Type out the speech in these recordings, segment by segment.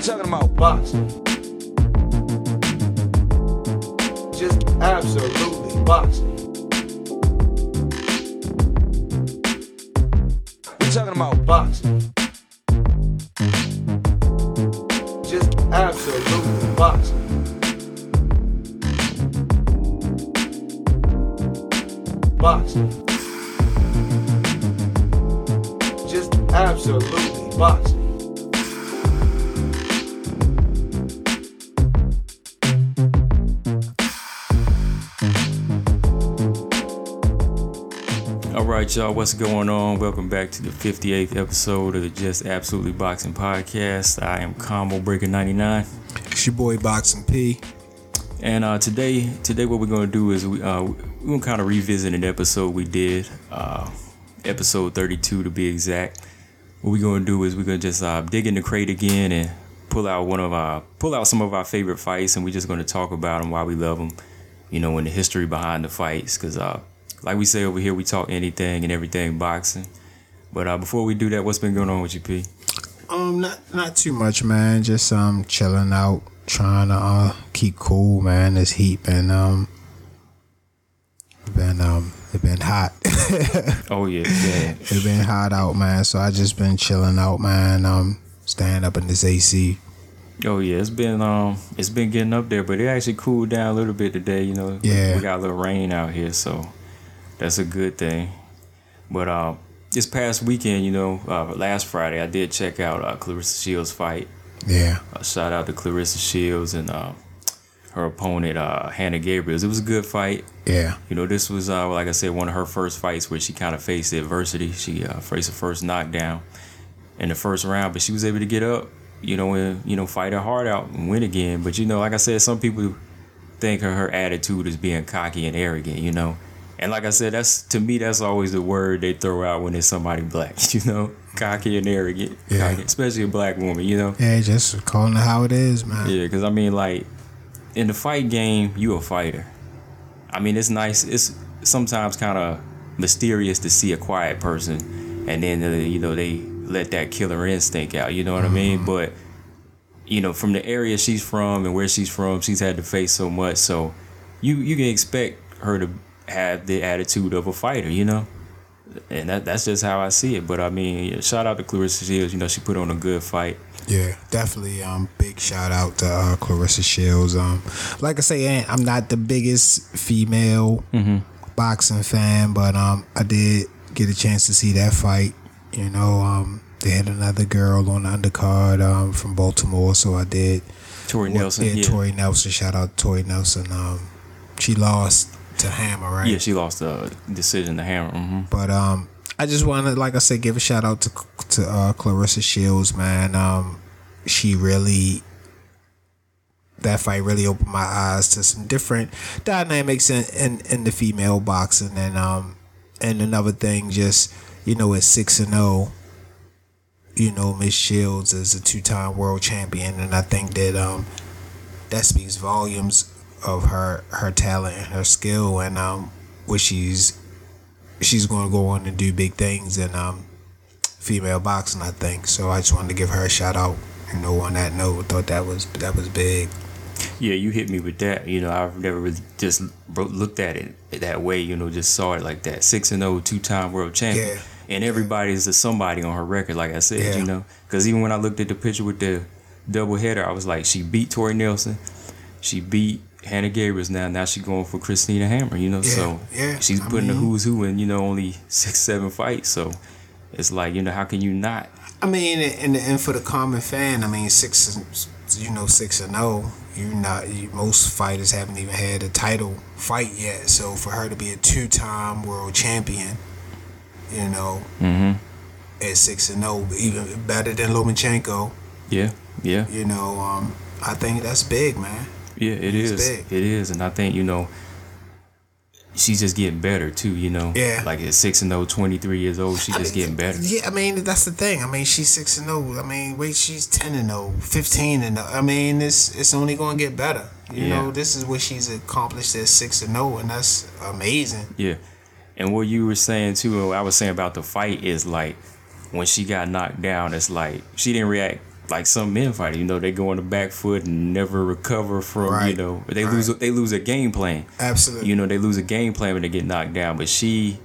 We talking about boxing. Just absolutely boxing. We talking about boxing. Just absolutely boxing. Boxing. Just absolutely boxing. Alright y'all, what's going on? Welcome back to the 58th episode of the Just Absolutely Boxing Podcast. I am Combo Breaker 99. It's your boy Boxing P. And today what we're going to do is we're going to kind of revisit an episode we did, episode 32 to be exact. What we're going to do is we're going to just dig in the crate again and pull out some of our favorite fights, and we're just going to talk about them, why we love them, you know, and the history behind the fights, because like we say over here, we talk anything and everything boxing. But before we do that, what's been going on with you, P? Not too much, man. Just chilling out, trying to keep cool, man. This heat been hot. Oh yeah. It's been hot out, man. So I just been chilling out, man. Staying up in this AC. Oh yeah, it's been getting up there, but it actually cooled down a little bit today. You know, yeah, we got a little rain out here, so. That's a good thing. But this past weekend, you know, last Friday, I did check out Claressa Shields' fight. Yeah. Shout out to Claressa Shields and her opponent, Hanna Gabriels. It was a good fight. Yeah. You know, this was, like I said, one of her first fights where she kind of faced adversity. She faced her first knockdown in the first round, but she was able to get up, you know, and, you know, fight her heart out and win again. But, you know, like I said, some people think her attitude is being cocky and arrogant, you know. And like I said, that's always the word they throw out when it's somebody black, you know, cocky and arrogant, yeah. Cocky, especially a black woman, you know. Yeah, just calling it how it is, man. Yeah, because I mean, like in the fight game, you a fighter. I mean, it's nice. It's sometimes kind of mysterious to see a quiet person, and then you know they let that killer instinct out. You know what I mean? But you know, from the area she's from and where she's from, she's had to face so much, so you can expect her to have the attitude of a fighter, you know, and that's just how I see it. But I mean, shout out to Claressa Shields. You know, she put on a good fight. Yeah, definitely. Big shout out to Claressa Shields. Like I say, I'm not the biggest female boxing fan, but I did get a chance to see that fight. You know, they had another girl on the undercard from Baltimore, so I did. Tori Nelson. Yeah, Tori Nelson. Shout out to Tori Nelson. She lost to Hammer, right? Yeah, she lost the decision to Hammer. But I just wanted, like I said, give a shout out to Claressa Shields, man. That fight really opened my eyes to some different dynamics in the female boxing, and another thing, just you know, at 6-0, you know, Miss Shields is a 2-time world champion, and I think that that speaks volumes of her talent and her skill, and where she's going to go on and do big things in female boxing, I think. So I just wanted to give her a shout out, you know, on that note. I thought that was big. Yeah, you hit me with that. You know, I've never really just looked at it that way, you know, just saw it like that. 6-0, 2-time world champion. Yeah. And everybody's a somebody on her record, like I said, yeah. You know, because even when I looked at the picture with the double header, I was like, she beat Tori Nelson, she beat Hanna Gabriels, now she's going for Christina Hammer, you know, yeah, so yeah. She's putting the who's who in, you know, only 6-7 fights, so it's like, you know, how can you not? I mean, and for the common fan, I mean, 6-0, most fighters haven't even had a title fight yet, so for her to be a 2-time world champion, you know, at 6-0, even better than Lomachenko. Yeah, yeah. You know, I think that's big, man. Yeah, it is, and I think, you know, she's just getting better too, you know. Yeah. Like at 6-0, 23 years old, she's just getting better. Yeah, I mean, that's the thing. I mean, she's 6-0. I mean, wait, she's 10-0, 15-0. I mean, it's only gonna get better. You know, this is what she's accomplished at 6-0, and that's amazing. Yeah, and what you were saying too, what I was saying about the fight is like when she got knocked down, it's like she didn't react like some men fighting, you know, they go on the back foot and never recover from, right. you know, they right. lose a game plan. Absolutely. You know, they lose a game plan when they get knocked down. But she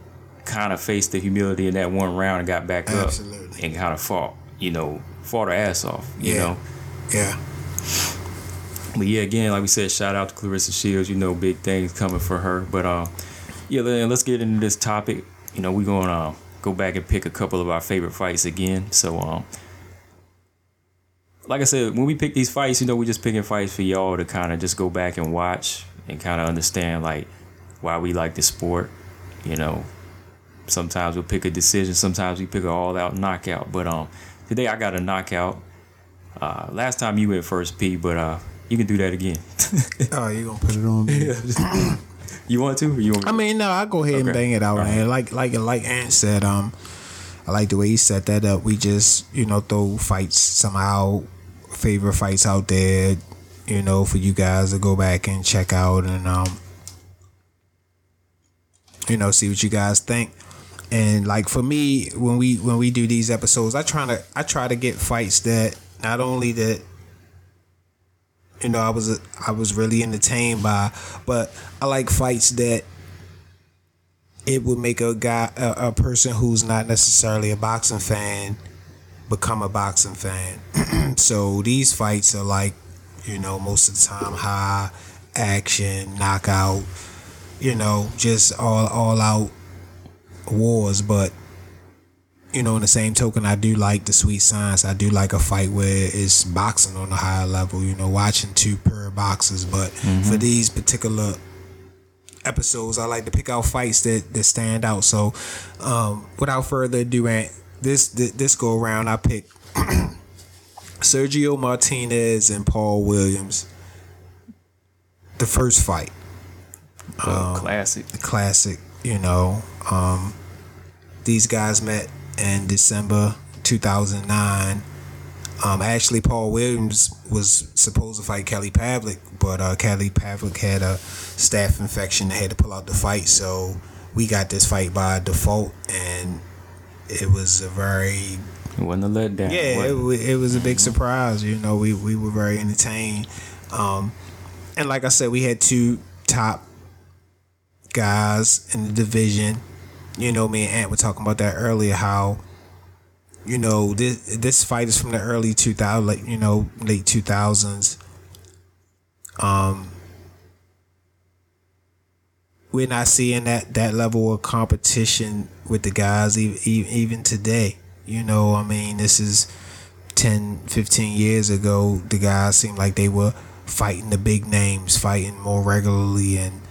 kind of faced the humility in that one round and got back Absolutely. Up and kind of fought her ass off, you know? Yeah. But yeah, again, like we said, shout out to Claressa Shields, you know, big things coming for her. But yeah, let's get into this topic. You know, we're going to go back and pick a couple of our favorite fights again. So, like I said, when we pick these fights, you know, we're just picking fights for y'all to kind of just go back and watch and kind of understand, like, why we like the sport. You know, sometimes we'll pick a decision. Sometimes we pick an all-out knockout. But today I got a knockout. Last time you went first, P, but you can do that again. Oh, you going to put it on me? Yeah, you want to? Or you want me? I mean, no, I'll go ahead and bang it out, right. man. Like Ant said, I like the way he set that up. We just, you know, throw fights somehow, favorite fights out there, you know, for you guys to go back and check out and, you know, see what you guys think. And like for me, when we do these episodes, I try to get fights that not only that, you know, I was really entertained by, but I like fights that it would make a person who's not necessarily a boxing fan become a boxing fan. So these fights are like, you know, most of the time high action, knockout, you know, just all out wars. But you know, in the same token, I do like the sweet science. I do like a fight where it's boxing on a higher level, you know, watching two pure boxers. But for these particular episodes, I like to pick out fights that stand out. So without further ado, this go around, I picked Sergio Martinez and Paul Williams. The first fight. Classic. The classic, you know. These guys met in December 2009. Actually, Paul Williams was supposed to fight Kelly Pavlik, but Kelly Pavlik had a staph infection and had to pull out the fight. So we got this fight by default, and it was it wasn't a letdown. Yeah, it was a big surprise. You know, we were very entertained. And like I said, we had two top guys in the division. You know, me and Ant were talking about that earlier, how, you know, this fight is from the early 2000s, like, you know, late 2000s. We're not seeing that level of competition with the guys even today. You know, I mean, this is 10, 15 years ago. The guys seemed like they were fighting the big names, fighting more regularly and,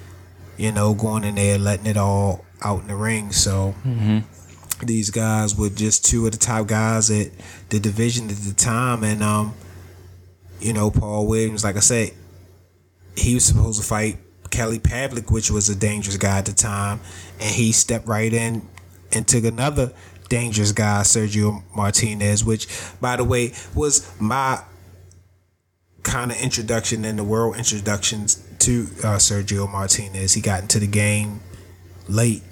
you know, going in there, letting it all out in the ring. So these guys were just two of the top guys at the division at the time. And you know, Paul Williams, like I said, he was supposed to fight Kelly Pavlik, which was a dangerous guy at the time, and he stepped right in and took another dangerous guy, Sergio Martinez, which by the way was my kind of introduction in the world introductions to Sergio Martinez. He got into the game late,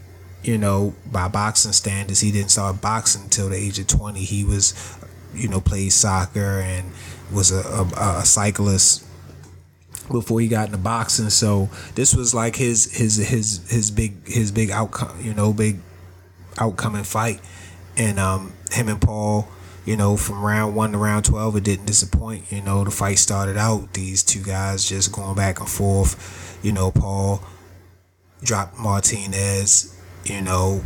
you know, by boxing standards. He didn't start boxing until the age of 20. He was, you know, played soccer and was a cyclist before he got into boxing. So this was like his big outcome, you know, big outcoming fight. And him and Paul, you know, from round 1 to round 12, it didn't disappoint. You know, the fight started out these two guys just going back and forth. You know, Paul dropped Martinez, you know,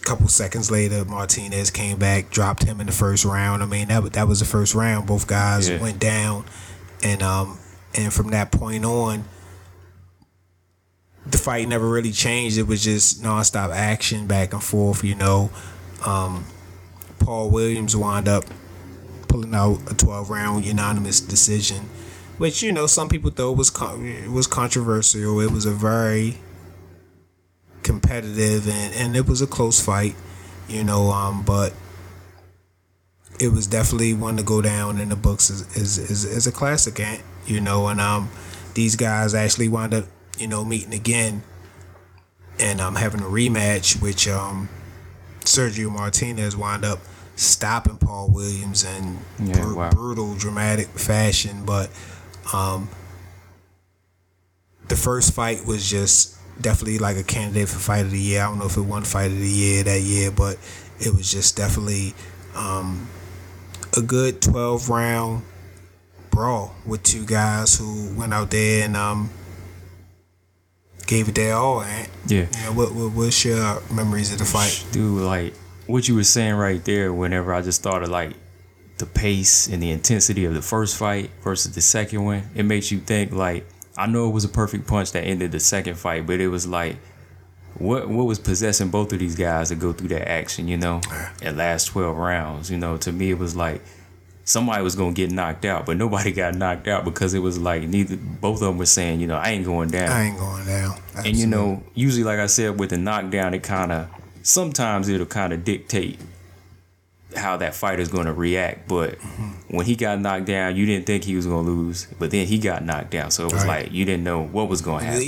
a couple seconds later Martinez came back, dropped him in the first round. I mean, that was the first round. Both guys went down, and from that point on the fight never really changed. It was just nonstop action back and forth, you know. Paul Williams wound up pulling out a 12-round unanimous decision, which, you know, some people thought was controversial. It was a very competitive and it was a close fight, you know. But it was definitely one to go down in the books as a classic, you know. And these guys actually wound up, you know, meeting again and having a rematch, which Sergio Martinez wound up stopping Paul Williams in brutal, dramatic fashion. But the first fight was just definitely like a candidate for fight of the year. I don't know if it won fight of the year that year, but it was just definitely a good 12-round brawl with two guys who went out there and gave it their all. Yeah. You know, what's your memories of the fight? Dude, like what you were saying right there, whenever I just thought of like the pace and the intensity of the first fight versus the second one, it makes you think like, I know it was a perfect punch that ended the second fight, but it was like, what was possessing both of these guys to go through that action, you know, at last 12 rounds? You know, to me, it was like somebody was going to get knocked out, but nobody got knocked out because it was like both of them were saying, you know, I ain't going down. Absolutely. And, you know, usually, like I said, with the knockdown, it kind of, sometimes it'll kind of dictate how that fighter's going to react, but when he got knocked down, you didn't think he was going to lose, but then he got knocked down, so it was like you didn't know what was going to happen. It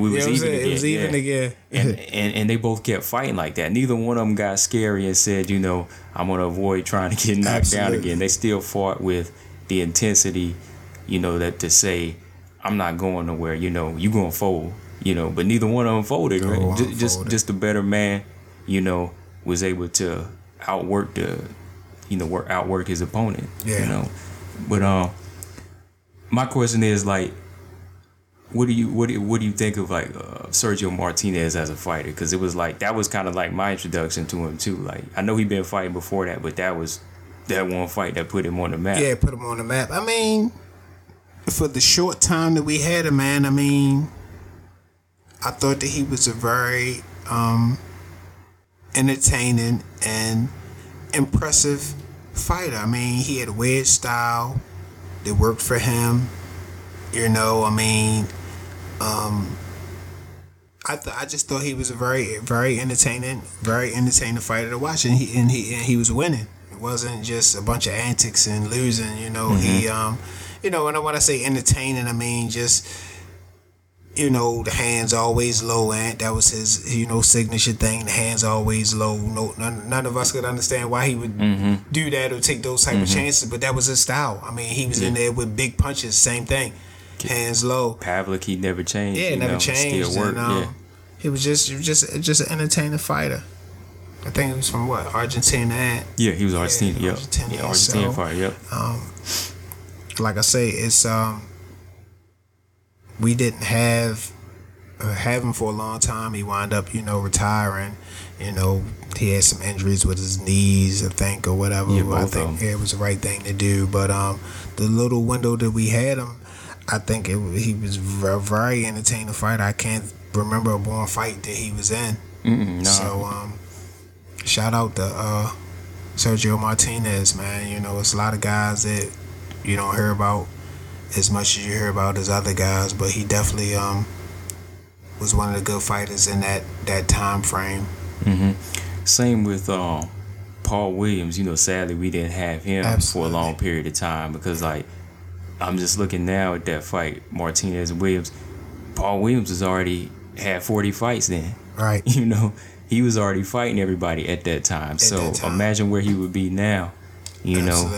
was even again. And they both kept fighting like that. Neither one of them got scary and said, you know, I'm going to avoid trying to get knocked down again. They still fought with the intensity, you know, that to say, I'm not going nowhere, you know, you're going to fold, you know, but neither one of them folded. Right? Just the better man, you know, was able to outwork his opponent. Yeah. You know, but my question is like, what do you think of like Sergio Martinez as a fighter? Because it was like that was kind of like my introduction to him too. Like I know he'd been fighting before that, but that was that one fight that put him on the map. Yeah, put him on the map. I mean, for the short time that we had him, man. I mean, I thought that he was a very entertaining and impressive fighter. I mean, he had a weird style that worked for him. You know, I mean, I just thought he was a very entertaining fighter to watch, and he was winning. It wasn't just a bunch of antics and losing. You know, he you know, and when I say entertaining, I mean just, you know, the hands always low, and that was his, you know, signature thing. The hands always low. No, none of us could understand why he would do that or take those type of chances, but that was his style. I mean, he was in there with big punches, same thing. Hands low. Pavlik, he never changed. Yeah, never changed. Still worked. He was just an entertaining fighter. I think it was from what, Argentina? Yeah, he was Argentina. Yeah, Argentina fighter. Yep. Like I say, it's we didn't have him for a long time. He wound up, you know, retiring. You know, he had some injuries with his knees, I think, or whatever. Yeah, I think it was the right thing to do. But the little window that we had him, I think he was a very entertaining fighter. I can't remember a boring fight that he was in. No. So, shout out to Sergio Martinez, man. You know, it's a lot of guys that you don't hear about as much as you hear about his other guys, but he definitely was one of the good fighters in that time frame. Same with Paul Williams. You know, sadly we didn't have him for a long period of time because, like, I'm just looking now at that fight, Martinez and Williams. Paul Williams has already had 40 fights then. Right. You know, he was already fighting everybody at that time. Imagine where he would be now, you know.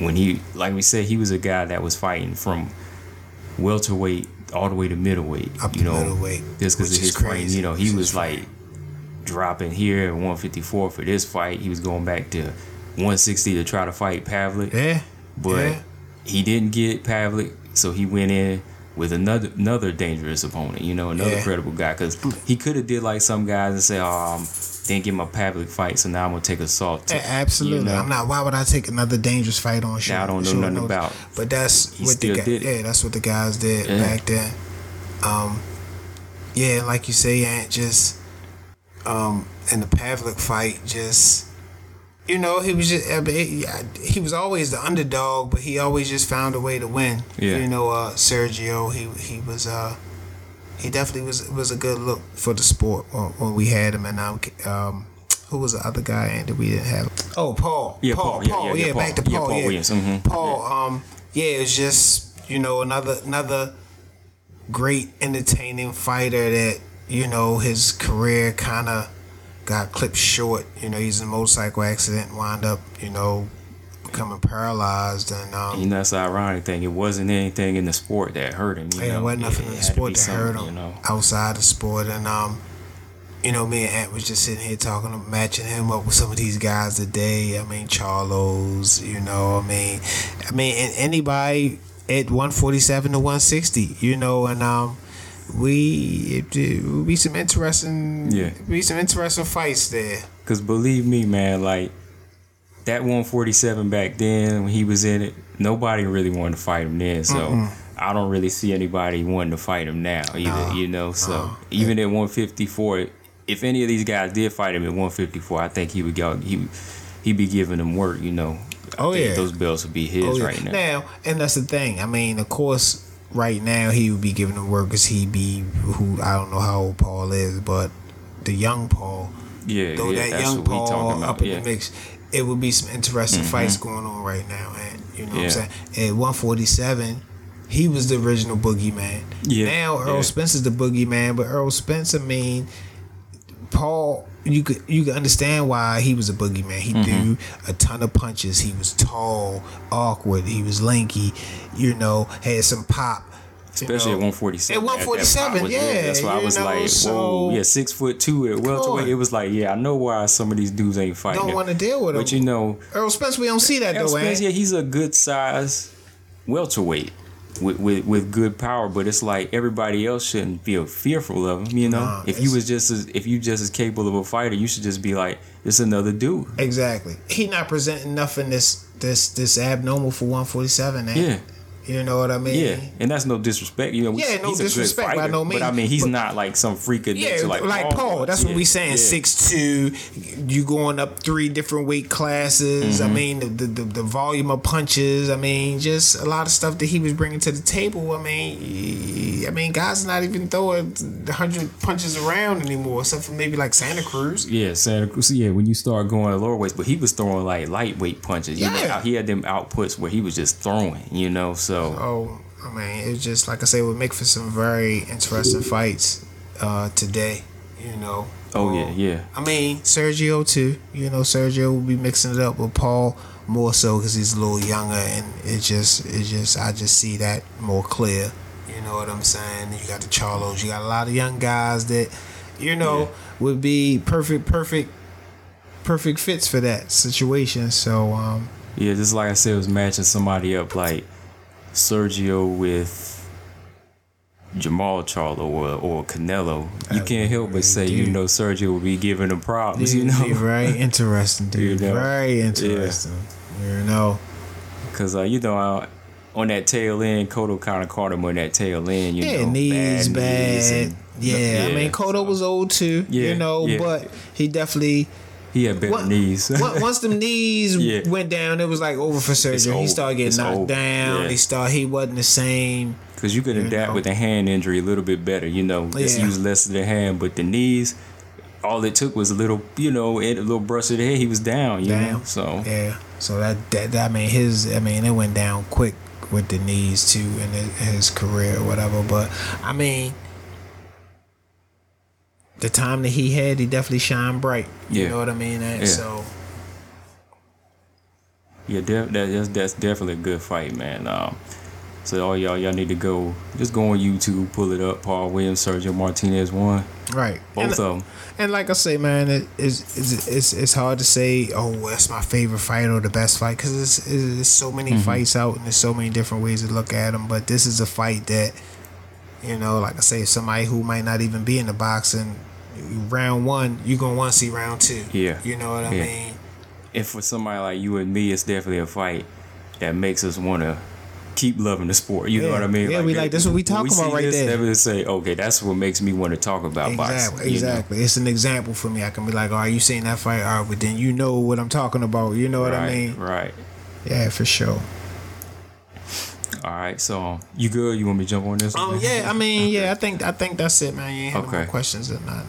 When he, like we said, he was a guy that was fighting from welterweight all the way to middleweight. Middleweight, just because of his fighting, you know, he was like dropping here at 154 for this fight. He was going back to 160 to try to fight Pavlik. Yeah, but he didn't get Pavlik, so he went in with another dangerous opponent. You know, another credible guy, because he could have did like some guys and say, didn't get my Pavlik fight, so now I'm gonna take a soft. Absolutely, you know? I'm not. Why would I take another dangerous fight on show? I don't know nothing about. But that's what the guys. Yeah, that's what the guys did back then. Yeah, like you say, just in the Pavlik fight, just, you know, he was just he was always the underdog, but he always just found a way to win. Yeah. You know, Sergio, he was He definitely was a good look for the sport when we had him. And who was the other guy that we didn't have? Oh, Paul. Yeah, Paul. Back to Paul. Yeah, Paul Williams. Paul. It was just, you know, another great entertaining fighter that, you know, his career kind of got clipped short. You know, he's in a motorcycle accident, wound up, you know, becoming paralyzed. And you know, that's the ironic thing. It wasn't anything in the sport that hurt him. It wasn't nothing in the sport that hurt him, you know, outside the sport. And, you know, me and Ant was just sitting here talking, matching him up with some of these guys today. I mean, Charlo's, you know, I mean, anybody at 147 to 160, you know, and it would be some interesting fights there. Cause believe me, man, like that 147 back then when he was in it, nobody really wanted to fight him then. So. Mm-hmm. I don't really see anybody wanting to fight him now either, you know. So even at 154, if any of these guys did fight him at 154, I think he'd be giving them work, you know. I think those belts would be his right now. Now, and that's the thing. I mean, of course, right now he would be giving them work because I don't know how old Paul is, but the young Paul, that young Paul up in the mix, it would be some interesting fights going on right now, and you know what I'm saying. At 147. He was the original boogeyman. Yeah, now Errol Spence is the boogeyman, but Errol Spence, I mean, Paul, you could understand why he was a boogeyman. He threw a ton of punches. He was tall, awkward. He was lanky, you know, had some pop. Especially at 147. At 147, that's why I was like, whoa, 6'2" at welterweight. It was like, I know why some of these dudes ain't fighting. Don't want to deal with him. But you know, Errol Spence, we don't see that though. Spence, he's a good size welterweight. With good power, but it's like everybody else shouldn't feel fearful of him. You know, if you just as capable of a fighter, you should just be like, it's another dude. Exactly. He not presenting nothing this abnormal for 147. Man. Yeah. You know what I mean? Yeah, and that's no disrespect. You know, no disrespect by no means. But I mean, he's not like some freak adventure like Paul. That's what we saying. 6'2", you going up 3 different weight classes. I mean, the volume of punches. I mean, just a lot of stuff that he was bringing to the table. I mean, guys not even throwing 100 punches around anymore, except for maybe like Santa Cruz. Yeah, Santa Cruz. Yeah, when you start going lower weights, but he was throwing like lightweight punches. You know, he had them outputs where he was just throwing. You know, so. I mean, it's just like I say, it would make for some very interesting fights today, you know. I mean, Sergio too. You know, Sergio will be mixing it up with Paul more so because he's a little younger, and I just see that more clear. You know what I'm saying? You got the Charlos, you got a lot of young guys that, you know, would be perfect fits for that situation. So just like I said, it was matching somebody up like Sergio with Jamal Charlo or Canelo. You can't help but say, you know, Sergio will be giving him problems. You know, very interesting, dude. You know? Very interesting. Yeah. You know, because you know, on that tail end, Cotto kind of caught him on that tail end. You know, knees bad. I mean, Cotto was old too. Yeah, you know, but he definitely. He had better knees. Once them knees went down, it was like over for Sergio. He started getting knocked down. Yeah. He wasn't the same. Because you could adapt with the hand injury a little bit better. You know, just use less of the hand. But the knees, all it took was a little, you know, a little brush of the head. He was down, you know. So so that it went down quick with the knees too in his career or whatever. But I mean, the time that he had, he definitely shined bright. You know what I mean? And so that's definitely a good fight, man. So all y'all need to go. Just go on YouTube, pull it up. Paul Williams, Sergio Martinez won. Right, both of them. And like I say, man, it's hard to say, oh, that's my favorite fight or the best fight, because there's so many fights out and there's so many different ways to look at them. But this is a fight that, you know, like I say, somebody who might not even be in the boxing, round one, you're going to want to see round two. Yeah. You know what I mean? And for somebody like you and me, it's definitely a fight that makes us want to keep loving the sport. You know what I mean? Yeah, like, that's what we talk about right there. Never say, okay, that's what makes me want to talk about boxing. Exactly. You know? It's an example for me. I can be like, all right, you seen that fight? All right, but then you know what I'm talking about. You know what I mean? Right. Yeah, for sure. All right, so you good? You want me to jump on this one? I think that's it, man. You ain't had no more questions or nothing.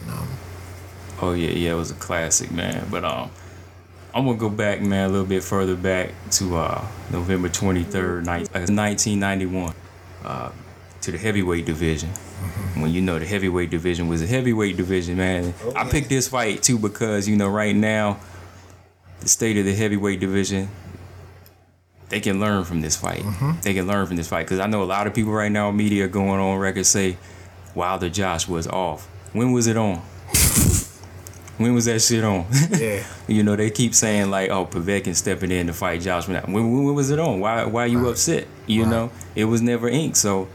It was a classic, man. But I'm gonna go back, man, a little bit further back to November 23rd, 1991. to the heavyweight division. Mm-hmm. When you know the heavyweight division was a heavyweight division, man. Okay. I picked this fight too because, you know, right now, the state of the heavyweight division, they can learn from this fight. Mm-hmm. They can learn from this fight because I know a lot of people right now, media going on record say Wilder Joshua was off. When was it on? When was that shit on? Yeah. You know, they keep saying like, oh, Povetkin stepping in to fight Joshua. When was it on? Why are you upset? You know, it was never inked. So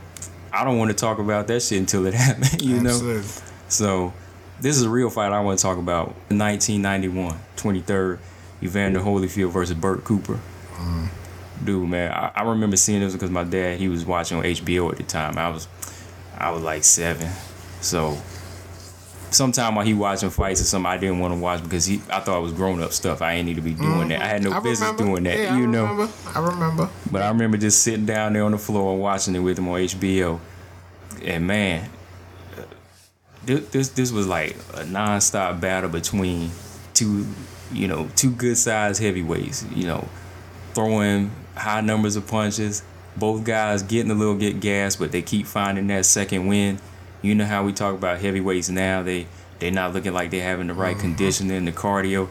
I don't want to talk about that shit until it happened, you Absolutely. Know? So this is a real fight I want to talk about. 1991, 23rd, Evander Holyfield versus Bert Cooper. Mm. Dude, man, I remember seeing this because my dad, he was watching on HBO at the time. I was like 7. So sometime while he watching fights or something I didn't want to watch because I thought it was grown up stuff. I ain't need to be doing that. I had no business doing that, yeah, you know. I remember. But I remember just sitting down there on the floor and watching it with him on HBO. And man, this was like a nonstop battle between two good sized heavyweights, you know, throwing high numbers of punches. Both guys getting a little bit gassed, but they keep finding that second win. You know how we talk about heavyweights now. They're not looking like they're having the right conditioning, the cardio.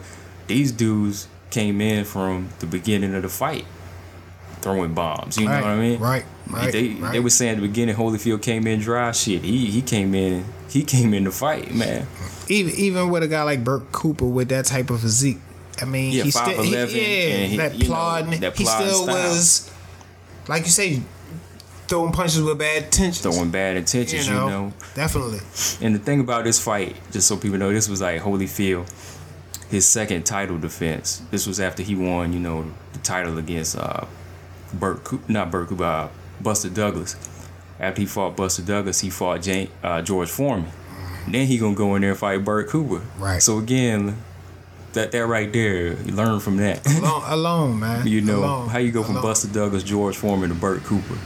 These dudes came in from the beginning of the fight throwing bombs. You know what I mean? Right. They were saying at the beginning Holyfield came in dry. Shit, he came in to fight, man. Even with a guy like Bert Cooper with that type of physique, I mean, yeah, 5'11", he still was, like you say, throwing punches with bad intentions. You know. Definitely. And the thing about this fight, just so people know, this was like Holyfield, his second title defense. This was after he won, you know, the title against Buster Douglas. After he fought Buster Douglas, he fought George Foreman. Then he gonna go in there and fight Bert Cooper. Right. So again, that right there, you learn from that. Alone, man. You know, how you go from Buster Douglas, George Foreman to Bert Cooper.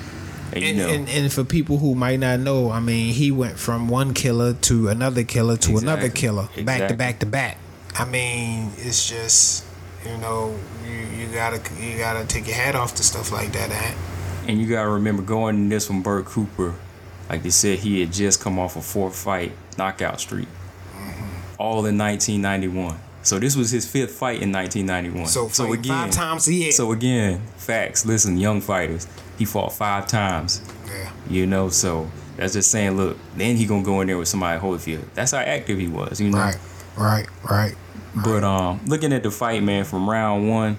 And for people who might not know, I mean, he went from one killer to another killer to another killer, back to back. I mean, it's just, you know, you gotta take your hat off to stuff like that. And you gotta remember going in this one, Bert Cooper, like they said, he had just come off a 4-fight knockout streak, all in 1991. So this was his 5th fight in 1991. So again, 5 times a year. So again, facts. Listen, young fighters. He fought 5 times. Yeah. You know, so that's just saying, look, then he gonna go in there with somebody Holyfield. That's how active he was, you know. Right. But looking at the fight, man, from round 1,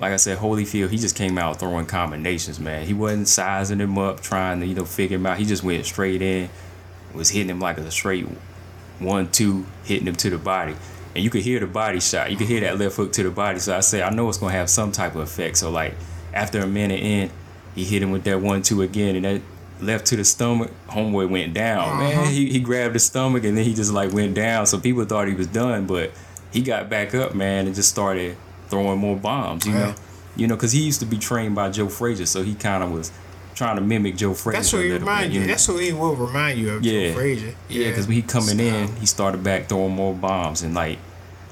like I said, Holyfield, he just came out throwing combinations, man. He wasn't sizing him up, trying to, you know, figure him out. He just went straight in, was hitting him like a straight 1-2, hitting him to the body. And you could hear the body shot. You could hear that left hook to the body. So I said, I know it's going to have some type of effect. So, like, after a minute in, he hit him with that 1-2 again. And that left to the stomach, homeboy went down. Uh-huh. Man, he grabbed his stomach and then he just, like, went down. So people thought he was done. But he got back up, man, and just started throwing more bombs, you know? You know, because he used to be trained by Joe Frazier. So he kind of was trying to mimic Joe Frazier. That's what he remind you. That's what he will remind you of, Joe Frazier. Yeah, because when he coming in, he started back throwing more bombs. And, like,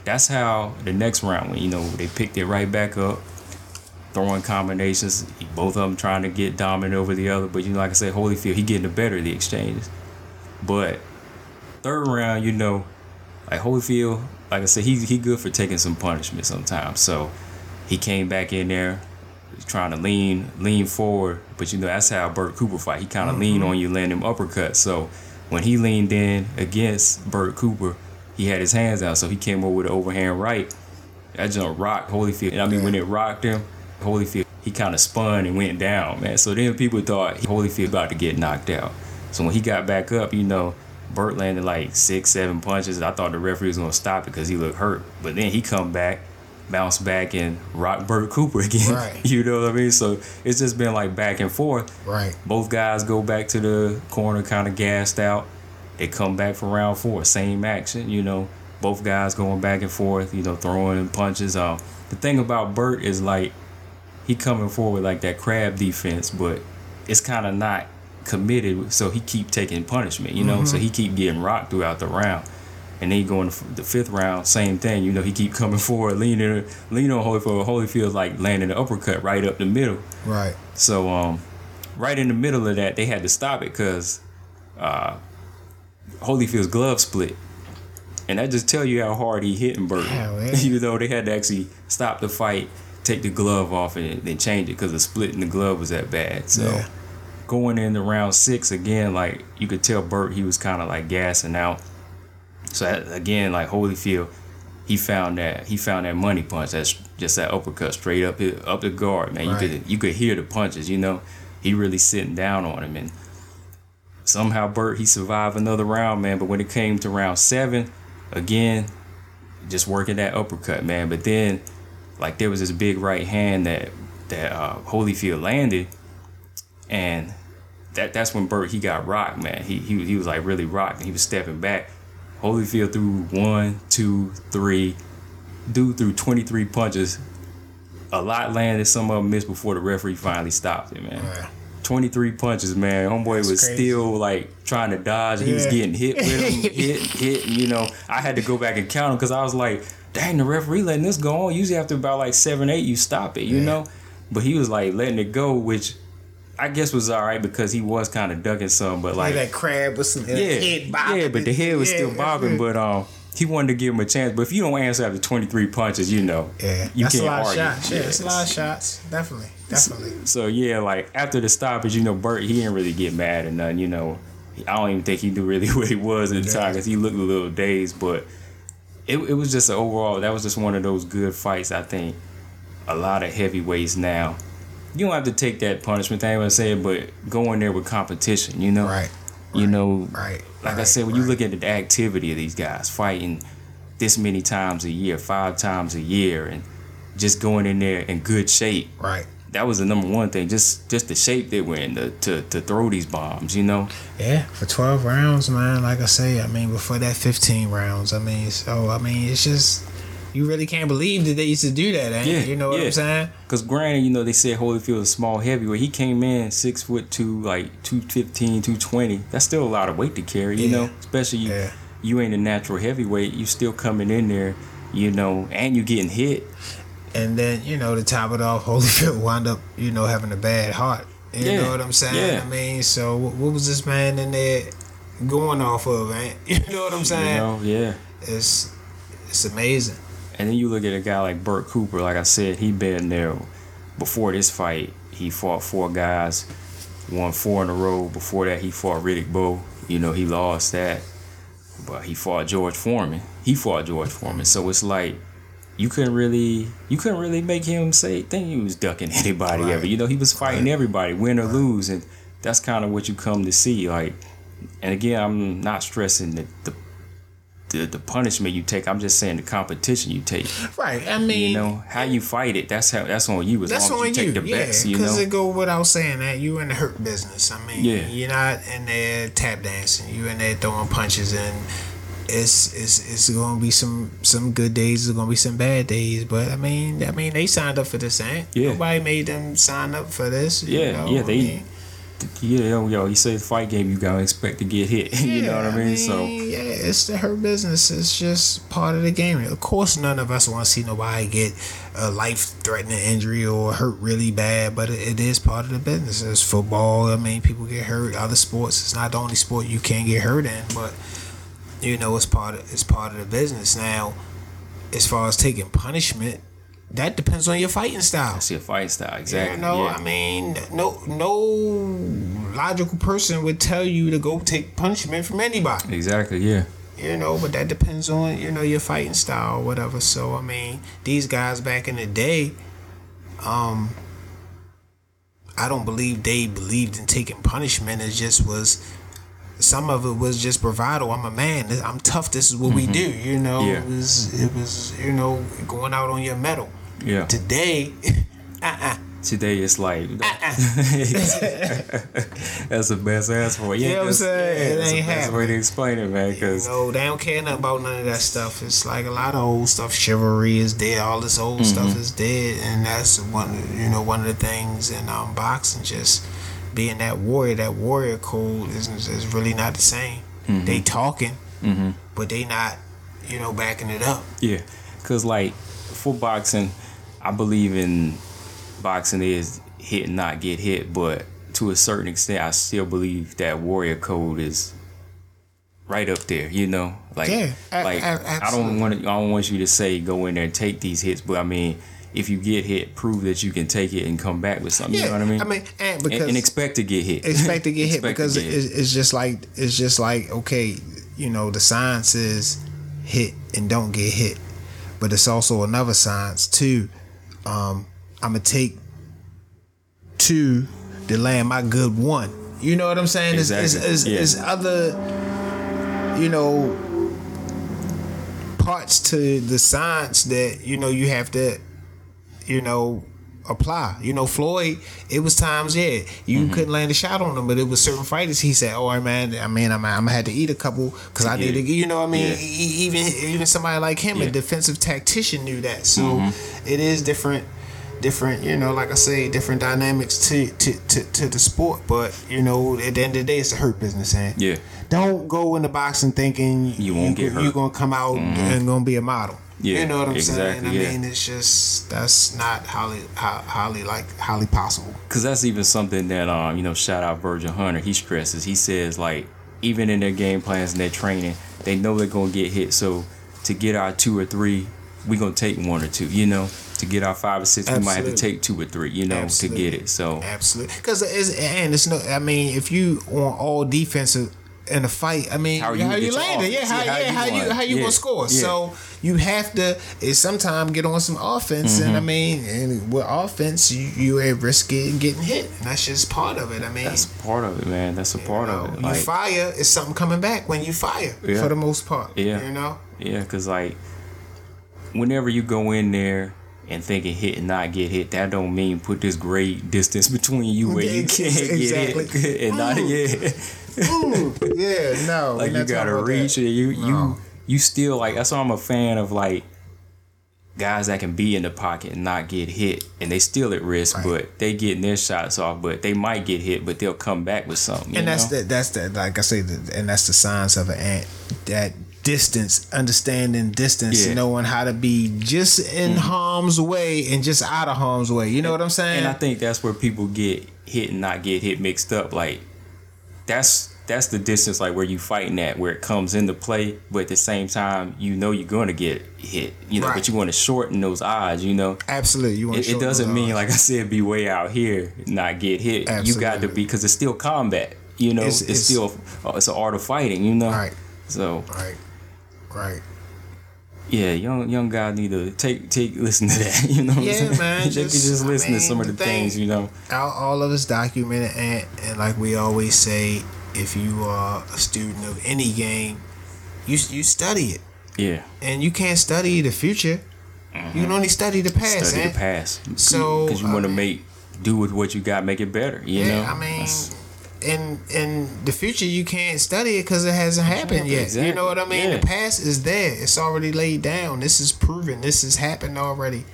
that's how the next round, when, you know, they picked it right back up, throwing combinations, both of them trying to get dominant over the other. But, you know, like I said, Holyfield, he getting the better of the exchanges. But third round, you know, like Holyfield, like I said, he good for taking some punishment sometimes. So he came back in there, trying to lean forward, but you know that's how Bert Cooper fight. He kind of leaned on you, land him uppercuts. So when he leaned in against Bert Cooper, he had his hands out, so he came over with an overhand right. That jump rocked Holyfield. And I mean, when it rocked him, Holyfield, he kind of spun and went down, man. So then people thought Holyfield about to get knocked out. So when he got back up, you know, Bert landed like 6-7 punches. I thought the referee was gonna stop it because he looked hurt, but then he come back, bounce back and rock Bert Cooper again. Right. You know what I mean? So it's just been like back and forth. Right. Both guys go back to the corner kind of gassed out. They come back for round 4. Same action, you know. Both guys going back and forth, you know, throwing punches. The thing about Bert is like he coming forward like that crab defense, but it's kind of not committed, so he keep taking punishment, you know. So he keep getting rocked throughout the round. And then going the 5th round, same thing. You know, he keep coming forward, leaning on Holyfield. Holyfield's like landing the uppercut right up the middle. Right. So right in the middle of that, they had to stop it because Holyfield's glove split. And that just tell you how hard he hit Bert. You know, they had to actually stop the fight, take the glove off, and then change it because the split in the glove was that bad. So going into round six again, like you could tell Bert, he was kind of like gassing out. So again, like Holyfield, he found that money punch. That's just that uppercut straight up the guard, man. Right. You could hear the punches. You know, he really sitting down on him, and somehow Bert, he survived another round, man. But when it came to round seven, again, just working that uppercut, man. But then, like, there was this big right hand that Holyfield landed, and that's when Bert, he got rocked, man. He was like really rocked, and he was stepping back. Holyfield threw 1, 2, 3. Dude threw 23 punches. A lot landed, some of them missed before the referee finally stopped it, man. Wow. 23 punches, man. Homeboy was crazy. Still like trying to dodge. Yeah. He was getting hit with him, hit. And, you know, I had to go back and count him because I was like, dang, the referee letting this go on. Usually after about like 7, 8, you stop it, you know? But he was like letting it go, which I guess was all right because he was kind of ducking some, but like that crab with some head bobbing. Yeah, but the head was still bobbing, but he wanted to give him a chance. But if you don't answer after 23 punches, you know, you can't argue. That's a lot of shots. Yeah, that's a lot of shots. Definitely. So, yeah, like after the stoppage, you know, Bert, he didn't really get mad or nothing, you know. I don't even think he knew really what he was at the time because he looked a little dazed, but it was just an overall, that was just one of those good fights. I think a lot of heavyweights now, you don't have to take that punishment thing, I said, but going there with competition, you know? Right. You know, like I said, when you look at the activity of these guys fighting this many times a year, 5 times a year, and just going in there in good shape. Right. That was the number one thing, just the shape they were in, to throw these bombs, you know? Yeah, for 12 rounds, man, like I say, I mean, before that 15 rounds, I mean, so, I mean, it's just, you really can't believe that they used to do that, ain't you know what I'm saying? Because granted, you know, they said Holyfield is small heavyweight. He came in 6'2", like 215, 220. That's still a lot of weight to carry, you know? Especially you ain't a natural heavyweight. You still coming in there, you know, and you getting hit. And then, you know, to top it off, Holyfield wound up, you know, having a bad heart. You know what I'm saying? Yeah. I mean, so what was this man in there going off of, man? You know what I'm saying? You know, It's amazing. And then you look at a guy like Bert Cooper. Like I said, he been there before this fight. He fought 4 guys, won 4 in a row. Before that, he fought Riddick Bowe. You know, he lost that. But he fought George Foreman. So it's like, You couldn't really make him think he was ducking anybody ever. You know, he was fighting everybody, win or lose, and that's kind of what you come to see. Like, and again, I'm not stressing the punishment you take. I'm just saying the competition you take. Right. I mean, you know how you fight it. That's on you. That's on you. Take the best, you know? Because it go without saying that you in the hurt business. I mean, you're not in there tap dancing. You in there throwing punches and. It's gonna be some good days. It's gonna be some bad days. But I mean, they signed up for this, ain't? Nobody made them sign up for this. He said the fight game, you gotta expect to get hit. You know what I mean? So it's her business. It's just part of the game. Of course, none of us want to see nobody get a life-threatening injury or hurt really bad. But it is part of the business. It's football. I mean, people get hurt. Other sports. It's not the only sport you can get hurt in, but. You know, it's part of the business. Now, as far as taking punishment, that depends on your fighting style. That's your fighting style, exactly. You know, I mean, no logical person would tell you to go take punishment from anybody. Exactly, yeah. You know, but that depends on, you know, your fighting style or whatever. So, I mean, these guys back in the day, I don't believe they believed in taking punishment. It just was... Some of it was just bravado. I'm a man. I'm tough. This is what we do. You know, it was you know, going out on your metal. Yeah. Today, Today it's like. That's the best answer for it. You know what I'm saying? That's the best way to explain it, man. Because you know, they don't care nothing about none of that stuff. It's like a lot of old stuff. Chivalry is dead. All this old stuff is dead, and that's one of the things in boxing just. Being that warrior code is really not the same. They talking, but they not, you know, backing it up. Yeah, because like for boxing, I believe in boxing is hit and not get hit, but to a certain extent, I still believe that Warrior Code is right up there, you know? Like, yeah, I don't want you to say go in there and take these hits, but I mean, if you get hit, prove that you can take it and come back with something. Yeah, you know what I mean? I mean, and expect to get hit. Expect to get hit because it's just like okay, you know, the science is hit and don't get hit, but it's also another science too. I'm gonna take two to land my good one. You know what I'm saying? Exactly. It's other, you know, parts to the science that you know you have to. You know, apply. You know, Floyd, it was times, yeah, you couldn't land a shot on him, but it was certain fighters. He said, "Oh, man, I'm gonna have to eat a couple because I did it." You know what I mean? Yeah. Even somebody like him, a defensive tactician, knew that. So it is different. You know, like I say, different dynamics to the sport. But you know, at the end of the day, it's a hurt business, man. Yeah. Don't go into boxing thinking you won't get hurt. You're gonna come out and gonna be a model. Yeah, you know what I'm saying? I mean, it's just that's not highly possible. Because that's even something that you know, shout out Virgil Hunter. He stresses. He says like even in their game plans and their training, they know they're gonna get hit. So to get our 2 or 3, we are gonna take 1 or 2. You know, to get our 5 or 6, we might have to take 2 or 3. You know, to get it. So absolutely, because it's no. I mean, if you on all defensive. In a fight, I mean, how you landing? Yeah, how you gonna score? Yeah. So you have to sometimes get on some offense, and I mean, and with offense, you at risk of getting hit. And that's just part of it. I mean, that's part of it, man. That's a part of it. You fire is something coming back when you fire for the most part. Yeah, you know. Yeah, because like whenever you go in there. And thinking hit and not get hit, that don't mean put this great distance between you where you can't get hit and not get. Yeah, no. Like you gotta reach it. You still like that's why I'm a fan of like guys that can be in the pocket and not get hit, and they still at risk, right. But they getting their shots off, but they might get hit, but they'll come back with something. And that's the science of an ant that. Distance, understanding distance, knowing how to be just in harm's way and just out of harm's way. You know what I'm saying? And I think that's where people get hit and not get hit mixed up. Like that's the distance, like where you fighting at, where it comes into play. But at the same time, you know you're going to get hit. You know, but you want to shorten those odds. You know, absolutely. You want to. It doesn't mean, like I said, be way out here not get hit. Absolutely. You got to be because it's still combat. You know, it's still it's an art of fighting. You know, right? So right. Right. Yeah, young guys need to take listen to that. You know what I'm saying? Man. They can just listen to some of the things, you know. All of us documented and like we always say, if you are a student of any game, you study it. Yeah. And you can't study the future. Mm-hmm. You can only study the past. Study the past. So because you want to do with what you got, make it better. You know. I mean. In the future you can't study it because it hasn't happened yet. Exactly. You know what I mean? Yeah. The past is there. It's already laid down. This is proven. This has happened already.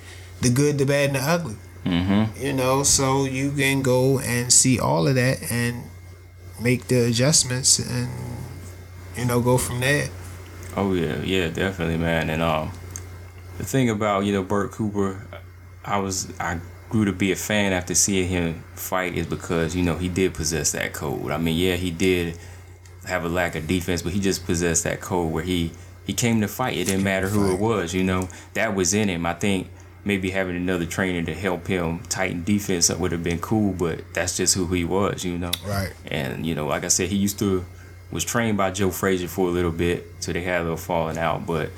The good, the bad, and the ugly. Mm-hmm. You know, so you can go and see all of that and make the adjustments and you know go from there. Oh yeah, definitely, man. And the thing about Bert Cooper, I grew to be a fan after seeing him fight is because he did possess that code. I mean, yeah, he did have a lack of defense, but he just possessed that code where he came to fight. It didn't matter who it was, that was in him. I think maybe having another trainer to help him tighten defense up would have been cool, but that's just who he was, Right. And like I said, he was trained by Joe Frazier for a little bit, so they had a little falling out, but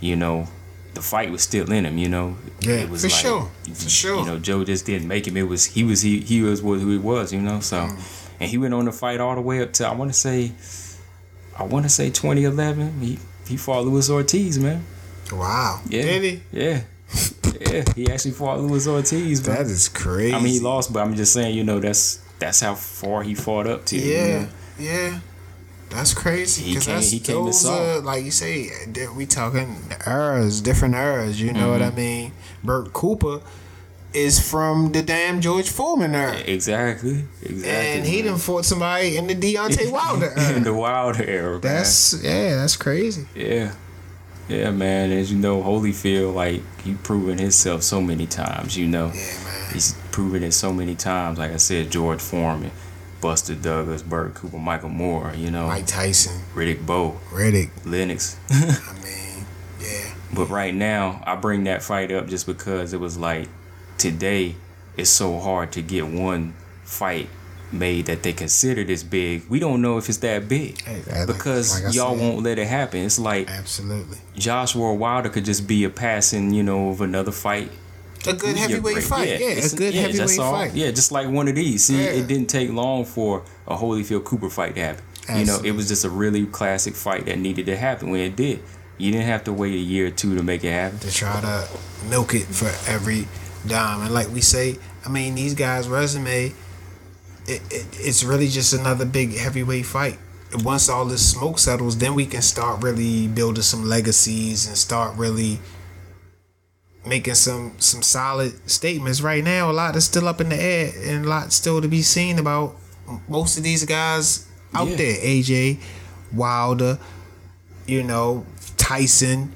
the fight was still in him, Yeah, it was for sure. For sure. Joe just didn't make him. It was he was who he was, So, and he went on to fight all the way up to I want to say 2011. He fought Luis Ortiz, man. Wow. Yeah. Did he? Yeah. Yeah. He actually fought Luis Ortiz, man. That is crazy. I mean, he lost, but I'm just saying, that's how far he fought up to. Yeah. Yeah. That's crazy. He came those are, like you say, we talking eras, different eras. You know what I mean? Bert Cooper is from the damn George Foreman era. Exactly. And he done fought somebody in the Deontay Wilder era. In the Wilder era. That's crazy. Yeah. Yeah, man. As you know, Holyfield, like, he proven himself so many times. Yeah, man. He's proven it so many times. Like I said, George Foreman. Buster Douglas, Bert Cooper, Michael Moore, you know. Mike Tyson. Riddick Bowe. Lennox. I mean, yeah. But right now, I bring that fight up just because it was like, today, it's so hard to get one fight made that they consider this big. We don't know if it's that big, because y'all won't let it happen. It's like, absolutely, Joshua Wilder could just be a passing, you know, of another fight. A good heavyweight fight. Yeah, a good heavyweight fight. Yeah, just like one of these. See, it didn't take long for a Holyfield Cooper fight to happen. You know, it was just a really classic fight that needed to happen. When it did, you didn't have to wait a year or two to make it happen. To try to milk it for every dime. And like we say, I mean, these guys' resume, it's really just another big heavyweight fight. Once all this smoke settles, then we can start really building some legacies and start really making some solid statements. Right now, a lot is still up in the air and a lot still to be seen about most of these guys out there. AJ, Wilder, you know, Tyson.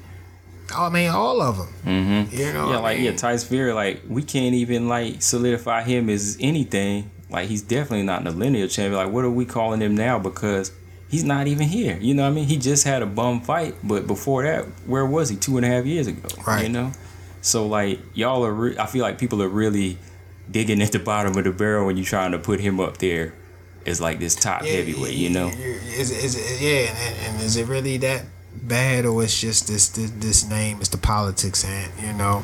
I mean, all of them. Mm-hmm. You know, Tyson Fury. Like, we can't even solidify him as anything. Like, he's definitely not in the lineal champion. Like, what are we calling him now? Because he's not even here. You know what I mean? He just had a bum fight. But before that, where was he? 2.5 years ago. Right. You know? So, like, y'all are... I feel like people are really digging at the bottom of the barrel when you're trying to put him up there as, like, this top heavyweight, you know? And is it really that bad? Or it's just this name? It's the politics and, you know...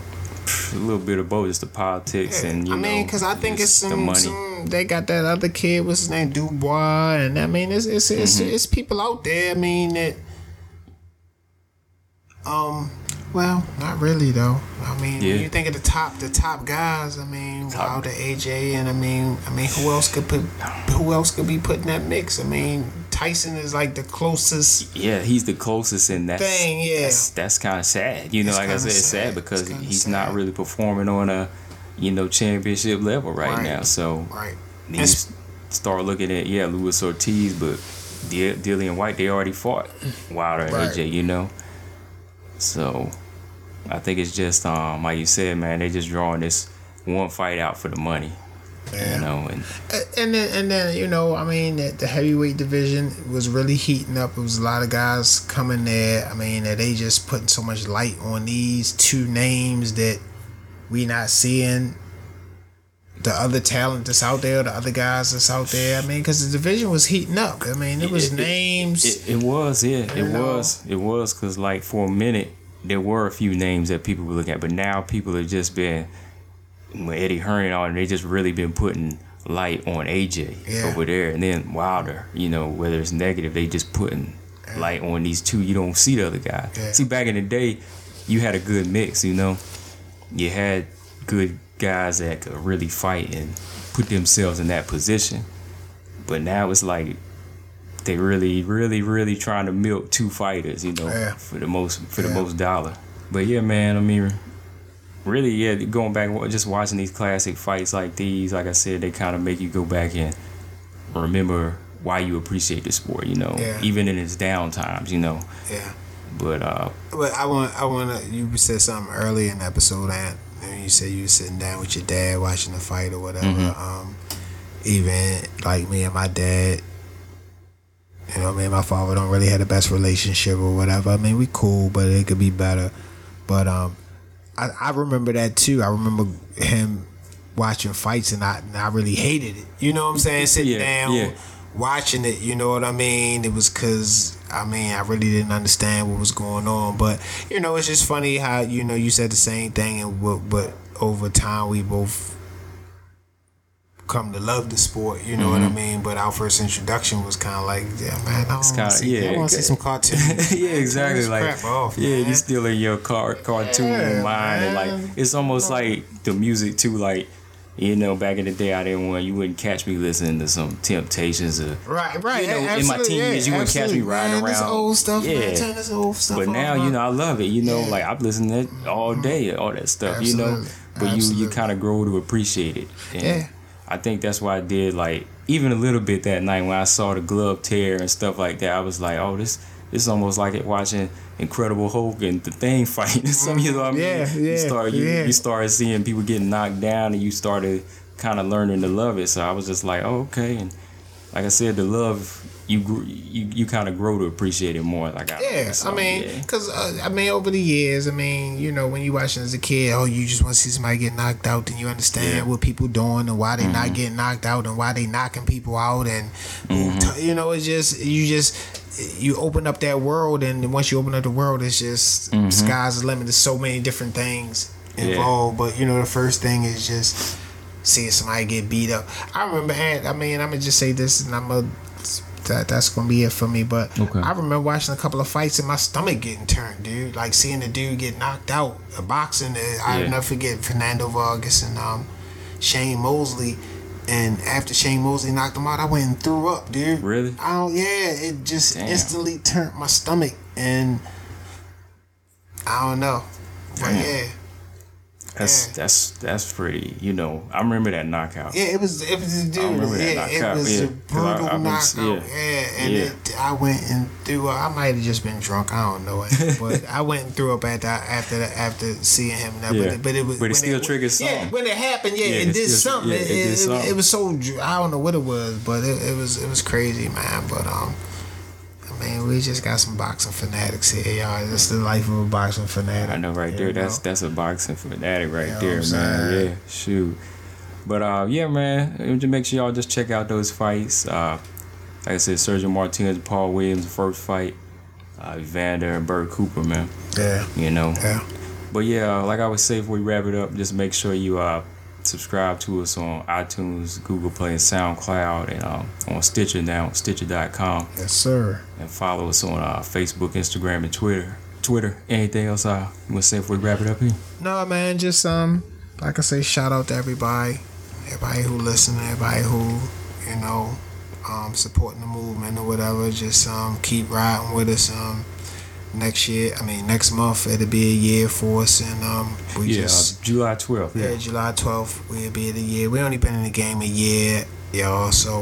A little bit of both. It's the politics and, you know... I mean, because I think it's some... The money. They got that other kid, what's his name, Dubois, and I mean, it's people out there. I mean, that, well, not really though. I mean, when you think of the top guys. I mean, Wilder, AJ, and I mean, who else could be put in that mix? I mean, Tyson is like the closest. Yeah, he's the closest in that thing. Yeah, that's kind of sad. You know, it's like I said, sad. It's sad because he's not really performing on a, you know, championship level right now. So you start looking at Luis Ortiz, but Dillian Whyte, they already fought Wilder and AJ, you know. So I think it's just like you said, man, they just drawing this one fight out for the money, you know. And then you know, I mean, the heavyweight division was really heating up. It was a lot of guys coming there. I mean, they just putting so much light on these two names that we not seeing the other talent that's out there, the other guys that's out there. I mean, because the division was heating up. I mean, it was names. It was because, like, for a minute, there were a few names that people were looking at. But now people have just been, with Eddie Hearn and all, they just really been putting light on AJ over there. And then Wilder, you know, whether it's negative, they just putting light on these two. You don't see the other guy. Yeah. See, back in the day, you had a good mix, you know. You had good guys that could really fight and put themselves in that position. But now it's like they really, really, really trying to milk two fighters, you know, for the most dollar. But yeah, man, I mean, really, going back, just watching these classic fights like these, like I said, they kind of make you go back and remember why you appreciate the sport, you know, even in its down times, you know. Yeah. But I want to. You said something earlier in the episode, and you said you were sitting down with your dad watching the fight or whatever. Mm-hmm. Even like me and my dad, you know, me and my father don't really have the best relationship or whatever. I mean, we cool, but it could be better. But I remember that too. I remember him watching fights, and I really hated it. You know what I'm saying? Sitting down. Yeah. Watching it, you know what I mean? It was because, I mean, I really didn't understand what was going on. But, you know, it's just funny how, you know, you said the same thing, but over time we both come to love the sport, you know what I mean? But our first introduction was kind of like, man, I want to see some cartoons. Yeah, exactly. Turn this crap off, man. You're still in your cartoon mind. And, like, it's almost like the music, too, like, you know, back in the day, you wouldn't catch me listening to some Temptations or right. You know, in my teen years, you wouldn't catch me riding around. This old stuff, man, turn this old stuff. But now, you know, I love it. You know, like I've listened to it all day, all that stuff. Absolutely. You know, but you kind of grow to appreciate it. And I think that's why I did, like, even a little bit that night when I saw the glove tear and stuff like that. I was like, oh, this almost like it watching Incredible Hulk and the Thing fighting. So, you know what I mean? You started seeing people getting knocked down, and you started kind of learning to love it. So I was just like, oh, okay. And like I said, the love, you kind of grow to appreciate it more. Like over the years, when you watching as a kid, you just want to see somebody get knocked out, then you understand what people doing and why they not getting knocked out and why they knocking people out, and it's just you open up that world, and once you open up the world, it's just sky's the limit. There's so many different things involved, but the first thing is just seeing somebody get beat up. I remember, I'm gonna just say this, and that's gonna be it for me. But I remember watching a couple of fights and my stomach getting turned, dude. Like seeing the dude get knocked out. Boxing, I'll never forget Fernando Vargas and Shane Mosley. And after Shane Mosley knocked him out, I went and threw up, dude. Really? It just instantly turned my stomach, and I don't know. But That's pretty. I remember that knockout. Yeah, it was dude. I remember that knockout. It was a brutal knockout. I went and threw up. I might have just been drunk. I don't know, but I went and threw up after seeing him. Now, but it was. But it still triggered something. Yeah, when it happened, it did something. It was so. I don't know what it was, but it was crazy, man. But we just got some boxing fanatics here, y'all. That's the life of a boxing fanatic. I know, right there. That's a boxing fanatic right there, man. Yeah, shoot. But man, just make sure y'all just check out those fights. Like I said, Sergio Martinez, Paul Williams, first fight. Evander and Bert Cooper, man. Yeah. Yeah. But yeah, like I would say, if we wrap it up, just make sure you subscribe to us on iTunes, Google Play, and SoundCloud, and on Stitcher now, Stitcher.com. Yes, sir. And follow us on Facebook, Instagram, and Twitter. Anything else you want to say before we wrap it up here? No, man. Just like I say, shout out to everybody, who listen, everybody who supporting the movement or whatever. Just keep riding with us. Next month it'll be a year for us, and we July 12th. Yeah, July 12th we'll be at a year. We only been in the game a year, y'all. So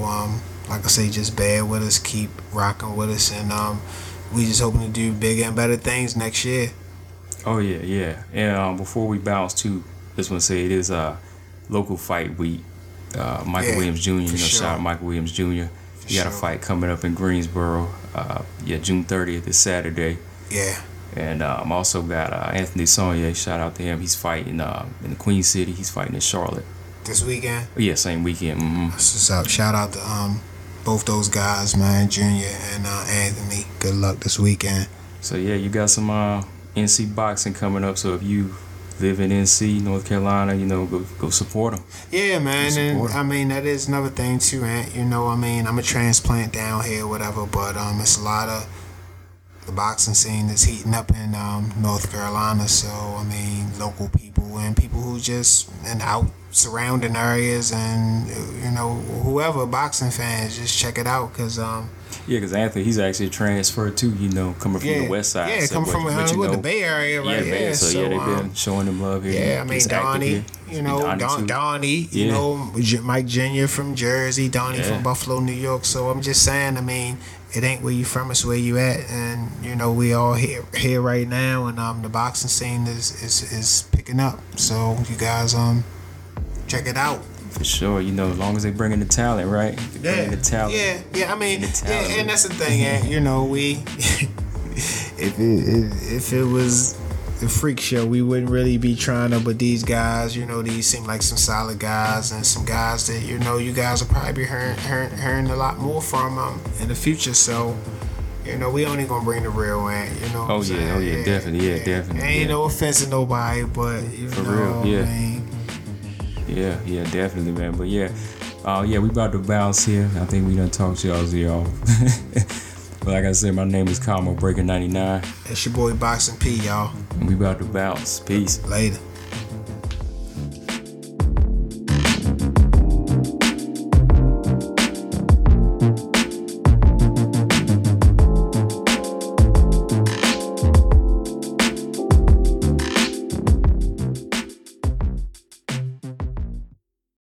like I say, just bear with us, keep rocking with us, and we just hoping to do bigger and better things next year. Oh yeah. And before we bounce to, just want to say it is local fight week. Michael Williams Jr. Shout out Michael Williams Jr. He got a fight coming up in Greensboro. June 30th is Saturday. Yeah. And I'm also got Anthony Sonier. Shout out to him. He's fighting in the Queen City. He's fighting in Charlotte this weekend. Yeah, same weekend. That's what's up. Shout out to both those guys, man, Junior and Anthony. Good luck this weekend. So yeah, you got some NC boxing coming up. So if you live in NC, North Carolina, go support them. Yeah, man. And that is another thing too, Ant. I'm a transplant down here, whatever. But it's a lot of. The boxing scene is heating up in North Carolina, so local people and people who just in out surrounding areas, and whoever boxing fans, just check it out, cause cause Anthony, he's actually transferred to coming from the west side, the Bay Area, right? So they've been showing him love here. Donnie, Mike Jr. from Jersey, Donnie from Buffalo, New York. So I'm just saying, it ain't where you from, it's where you at, and we all here right now, and the boxing scene is picking up. So you guys check it out. For sure, as long as they bring in the talent, right? The talent. And that's the thing, and if it was the freak show, we wouldn't really be trying to, but these guys, these seem like some solid guys, and some guys that you guys will probably be hearing a lot more from in the future. So we only gonna bring the real in, definitely. Ain't no offense to nobody, but definitely, man. But we about to bounce here. I think we done talked to y'all. But like I said, my name is Combo Breaker 99. It's your boy Boxing P, y'all. And we about to bounce. Peace. Later.